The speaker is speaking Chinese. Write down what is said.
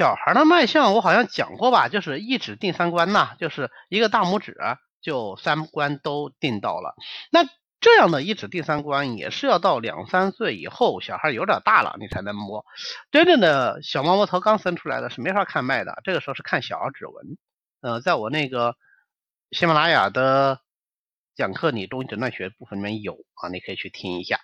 小孩的脉象我好像讲过吧，就是一指定三关呐，就是一个大拇指就三关都定到了。那这样的一指定三关也是要到2、3岁以后，小孩有点大了你才能摸。真正的小猫摸头刚伸出来的是没法看脉的，这个时候是看小儿指纹。在我那个喜马拉雅的讲课里中医诊断学部分里面有啊，你可以去听一下。